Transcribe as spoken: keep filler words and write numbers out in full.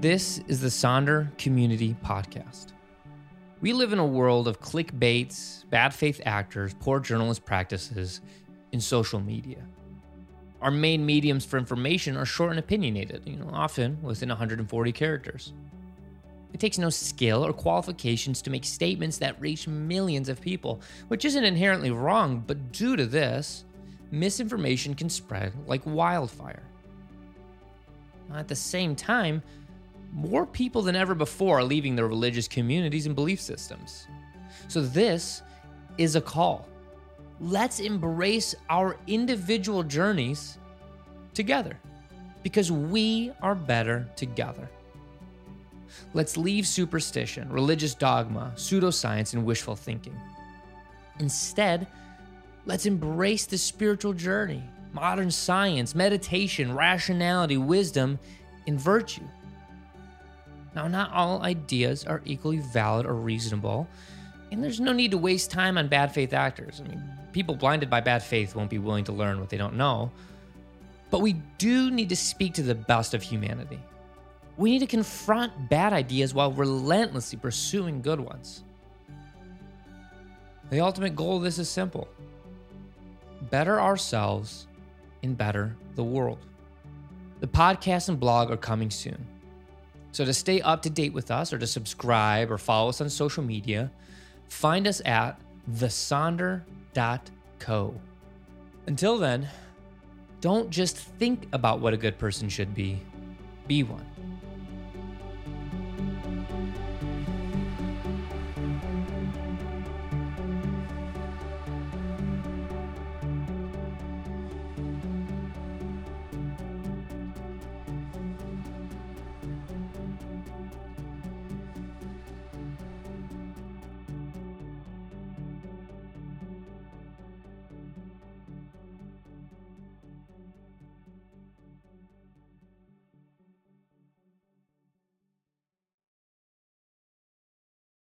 This is the Sonder Community Podcast. We live in a world of clickbaits, bad faith actors, poor journalist practices, and social media. Our main mediums for information are short and opinionated, you know, often within one hundred forty characters. It takes no skill or qualifications to make statements that reach millions of people, which isn't inherently wrong, but due to this, misinformation can spread like wildfire. At the same time, more people than ever before are leaving their religious communities and belief systems. So this is a call. Let's embrace our individual journeys together, because we are better together. Let's leave superstition, religious dogma, pseudoscience, and wishful thinking. Instead, let's embrace the spiritual journey, modern science, meditation, rationality, wisdom, and virtue. Now, not all ideas are equally valid or reasonable, and there's no need to waste time on bad faith actors. I mean, people blinded by bad faith won't be willing to learn what they don't know. But we do need to speak to the best of humanity. We need to confront bad ideas while relentlessly pursuing good ones. The ultimate goal of this is simple: better ourselves and better the world. The podcast and blog are coming soon. So to stay up to date with us, or to subscribe or follow us on social media, find us at the sonder dot co. Until then, don't just think about what a good person should be, be one.